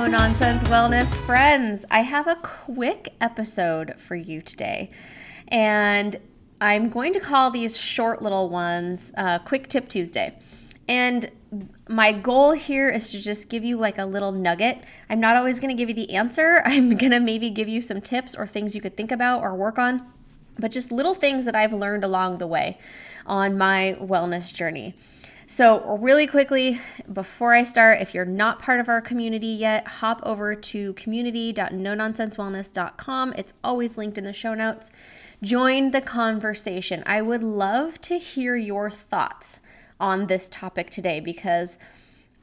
Hello, Nonsense Wellness friends. I have a quick episode for you today, and I'm going to call these short little ones Quick Tip Tuesday. And my goal here is to just give you like a little nugget. I'm not always going to give you the answer. I'm going to maybe give you some tips or things you could think about or work on, but just little things that I've learned along the way on my wellness journey. So really quickly, before I start, if you're not part of our community yet, hop over to community.nononsensewellness.com. It's always linked in the show notes. Join the conversation. I would love to hear your thoughts on this topic today, because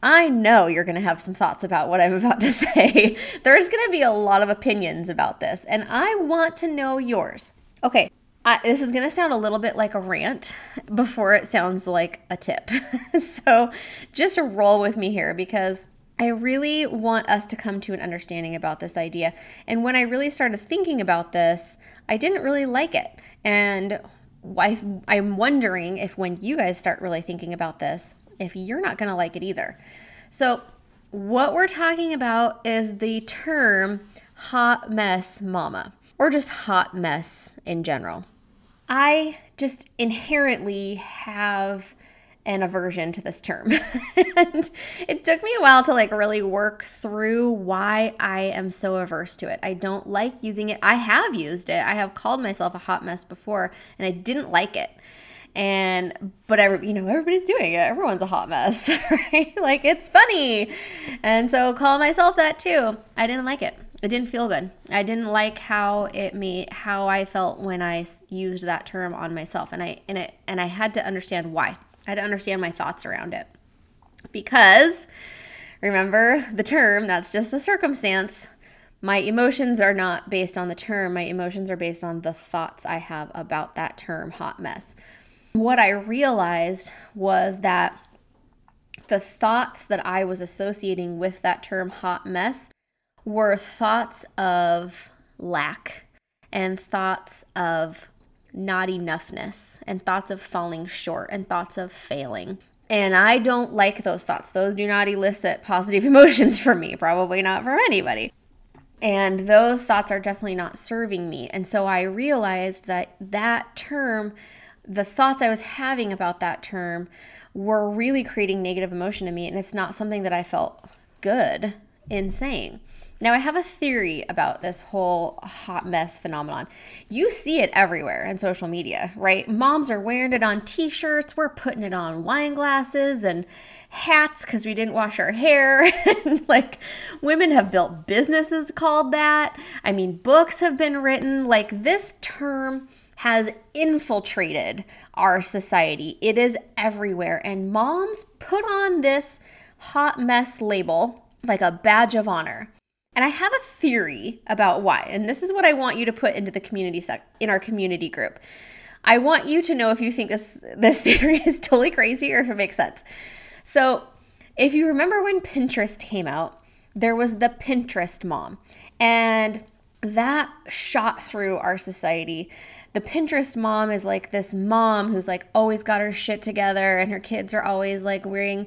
I know you're going to have some thoughts about what I'm about to say. There's going to be a lot of opinions about this, and I want to know yours. Okay. This is going to sound a little bit like a rant before it sounds like a tip. So just roll with me here, because I really want us to come to an understanding about this idea. And when I really started thinking about this, I didn't really like it. And I'm wondering if when you guys start really thinking about this, if you're not going to like it either. So what we're talking about is the term hot mess mama, or just hot mess in general. I just inherently have an aversion to this term. And it took me a while to like really work through why I am so averse to it. I don't like using it. I have used it. I have called myself a hot mess before, and I didn't like it. But everybody's doing it. Everyone's a hot mess, right? Like, it's funny. And so call myself that too. I didn't like it. It didn't feel good. I didn't like how I felt when I used that term on myself, and I had to understand why. I had to understand my thoughts around it, because remember the term, that's just the circumstance. My emotions are not based on the term. My emotions are based on the thoughts I have about that term, hot mess. What I realized was that the thoughts that I was associating with that term, hot mess, were thoughts of lack and thoughts of not enoughness and thoughts of falling short and thoughts of failing. And I don't like those thoughts. Those do not elicit positive emotions from me, probably not from anybody. And those thoughts are definitely not serving me. And so I realized that term, the thoughts I was having about that term, were really creating negative emotion in me, and it's not something that I felt good in saying. Now, I have a theory about this whole hot mess phenomenon. You see it everywhere in social media, right? Moms are wearing it on t-shirts. We're putting it on wine glasses and hats because we didn't wash our hair. Like, women have built businesses called that. I mean, books have been written. Like, this term has infiltrated our society. It is everywhere. And moms put on this hot mess label like a badge of honor. And I have a theory about why, and this is what I want you to put into the community in our community group. I want you to know if you think this theory is totally crazy or if it makes sense. So if you remember when Pinterest came out, there was the Pinterest mom, and that shot through our society. The Pinterest mom is like this mom who's like always got her shit together, and her kids are always like wearing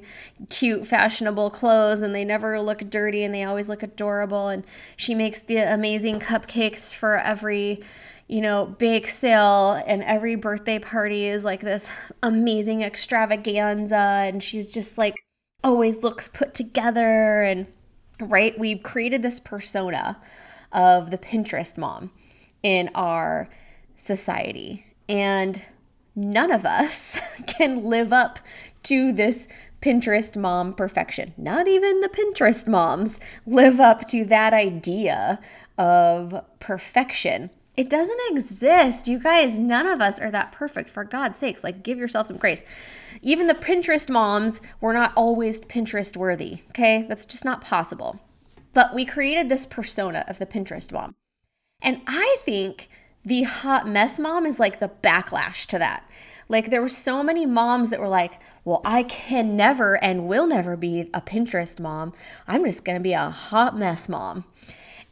cute, fashionable clothes, and they never look dirty, and they always look adorable, and she makes the amazing cupcakes for every, bake sale, and every birthday party is like this amazing extravaganza, and she's just like always looks put together, and right? We've created this persona of the Pinterest mom in our society, and none of us can live up to this Pinterest mom perfection. Not even the Pinterest moms live up to that idea of perfection. It doesn't exist. You guys, none of us are that perfect, for God's sakes. Like, give yourself some grace. Even the Pinterest moms were not always Pinterest worthy, okay? That's just not possible. But we created this persona of the Pinterest mom. And I think the hot mess mom is like the backlash to that. Like, there were so many moms that were like, well, I can never and will never be a Pinterest mom. I'm just going to be a hot mess mom.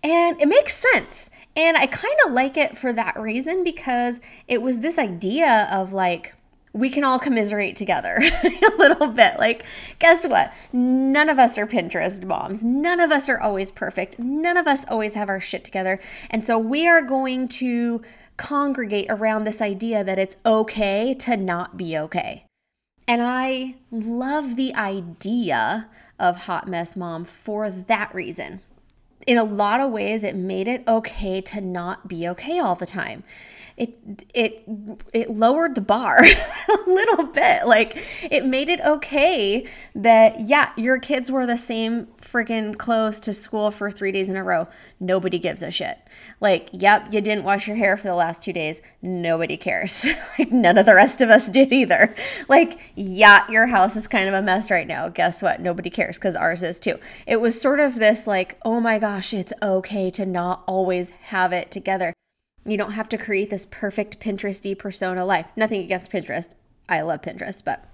And it makes sense. And I kind of like it for that reason, because it was this idea of like, we can all commiserate together a little bit. Like, guess what? None of us are Pinterest moms. None of us are always perfect. None of us always have our shit together. And so we are going to congregate around this idea that it's okay to not be okay. And I love the idea of Hot Mess Mom for that reason. In a lot of ways, it made it okay to not be okay all the time. It lowered the bar a little bit. Like, it made it okay that, yeah, your kids wore the same freaking clothes to school for 3 days in a row. Nobody gives a shit. Like, yep, you didn't wash your hair for the last 2 days. Nobody cares. Like, none of the rest of us did either. Like, yeah, your house is kind of a mess right now. Guess what? Nobody cares, because ours is too. It was sort of this like, oh my gosh, it's okay to not always have it together. You don't have to create this perfect Pinteresty persona life. Nothing against Pinterest. I love Pinterest, but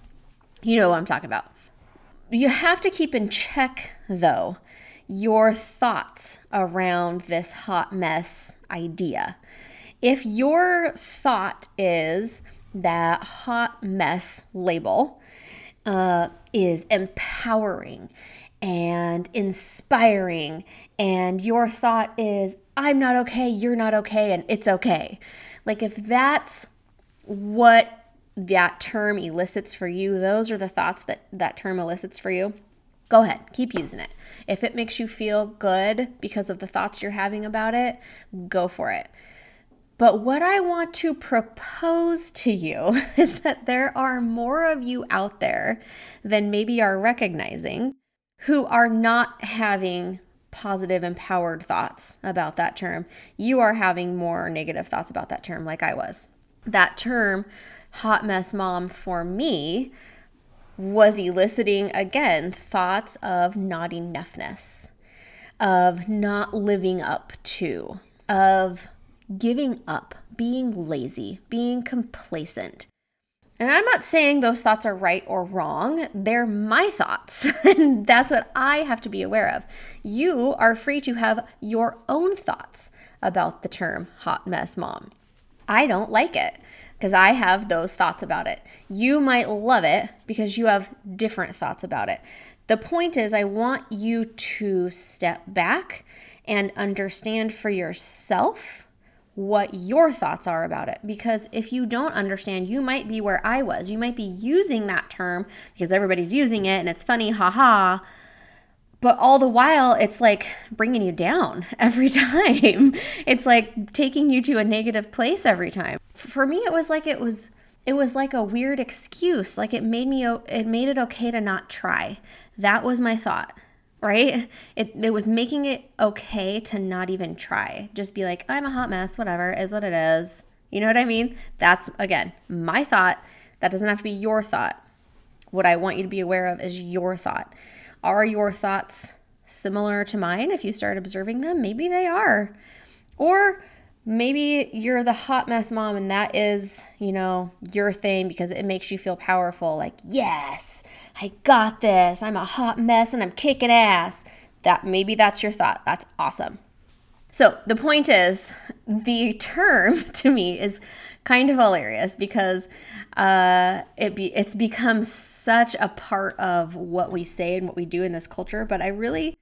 you know what I'm talking about. You have to keep in check, though, your thoughts around this hot mess idea. If your thought is that hot mess label is empowering and inspiring, and your thought is, I'm not okay, you're not okay, and it's okay. Like, if that's what that term elicits for you, those are the thoughts that term elicits for you, go ahead, keep using it. If it makes you feel good because of the thoughts you're having about it, go for it. But what I want to propose to you is that there are more of you out there than maybe are recognizing who are not having positive, empowered thoughts about that term. You are having more negative thoughts about that term, like I was. That term, hot mess mom, for me, was eliciting, again, thoughts of not enoughness, of not living up to, of giving up, being lazy, being complacent. And I'm not saying those thoughts are right or wrong. They're my thoughts. And that's what I have to be aware of. You are free to have your own thoughts about the term hot mess mom. I don't like it because I have those thoughts about it. You might love it because you have different thoughts about it. The point is, I want you to step back and understand for yourself what your thoughts are about it. Because if you don't understand, you might be where I was. You might be using that term because everybody's using it and it's funny, haha. But all the while, it's like bringing you down every time. It's like taking you to a negative place every time. For me, it was like a weird excuse. Like, it made it okay to not try. That was my thought. Right? It was making it okay to not even try. Just be like, I'm a hot mess, whatever, is what it is. You know what I mean? That's, again, my thought. That doesn't have to be your thought. What I want you to be aware of is your thought. Are your thoughts similar to mine? If you start observing them, maybe they are. Or maybe you're the hot mess mom and that is, you know, your thing because it makes you feel powerful. Like, yes, I got this. I'm a hot mess and I'm kicking ass. Maybe that's your thought. That's awesome. So the point is, the term to me is kind of hilarious because it's become such a part of what we say and what we do in this culture. But I really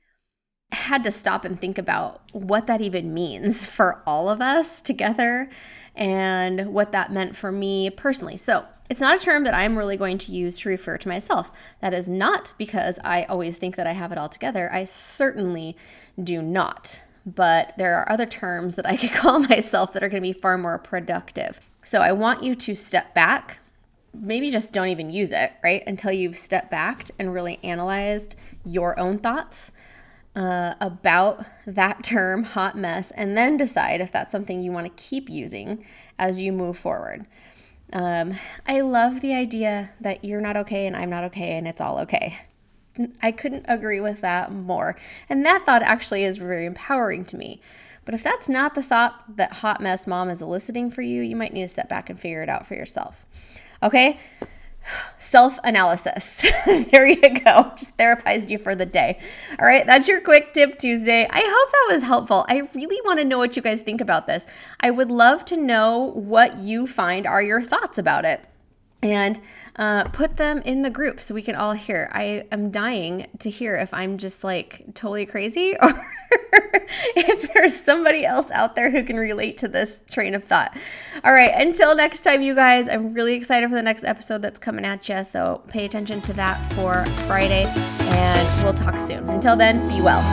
had to stop and think about what that even means for all of us together and what that meant for me personally. So it's not a term that I'm really going to use to refer to myself. That is not because I always think that I have it all together. I certainly do not. But there are other terms that I could call myself that are going to be far more productive. So I want you to step back. Maybe just don't even use it, right? Until you've stepped back and really analyzed your own thoughts about that term, hot mess, and then decide if that's something you want to keep using as you move forward. I love the idea that you're not okay and I'm not okay and it's all okay. I couldn't agree with that more. And that thought actually is very empowering to me. But if that's not the thought that hot mess mom is eliciting for you, you might need to step back and figure it out for yourself. Okay? Self-analysis. There you go. Just therapized you for the day. All right, that's your Quick Tip Tuesday. I hope that was helpful. I really want to know what you guys think about this. I would love to know what you find are your thoughts about it. and put them in the group so we can all hear. I am dying to hear if I'm just like totally crazy or if there's somebody else out there who can relate to this train of thought. All right, until next time, you guys, I'm really excited for the next episode that's coming at you. So pay attention to that for Friday, and we'll talk soon. Until then, be well.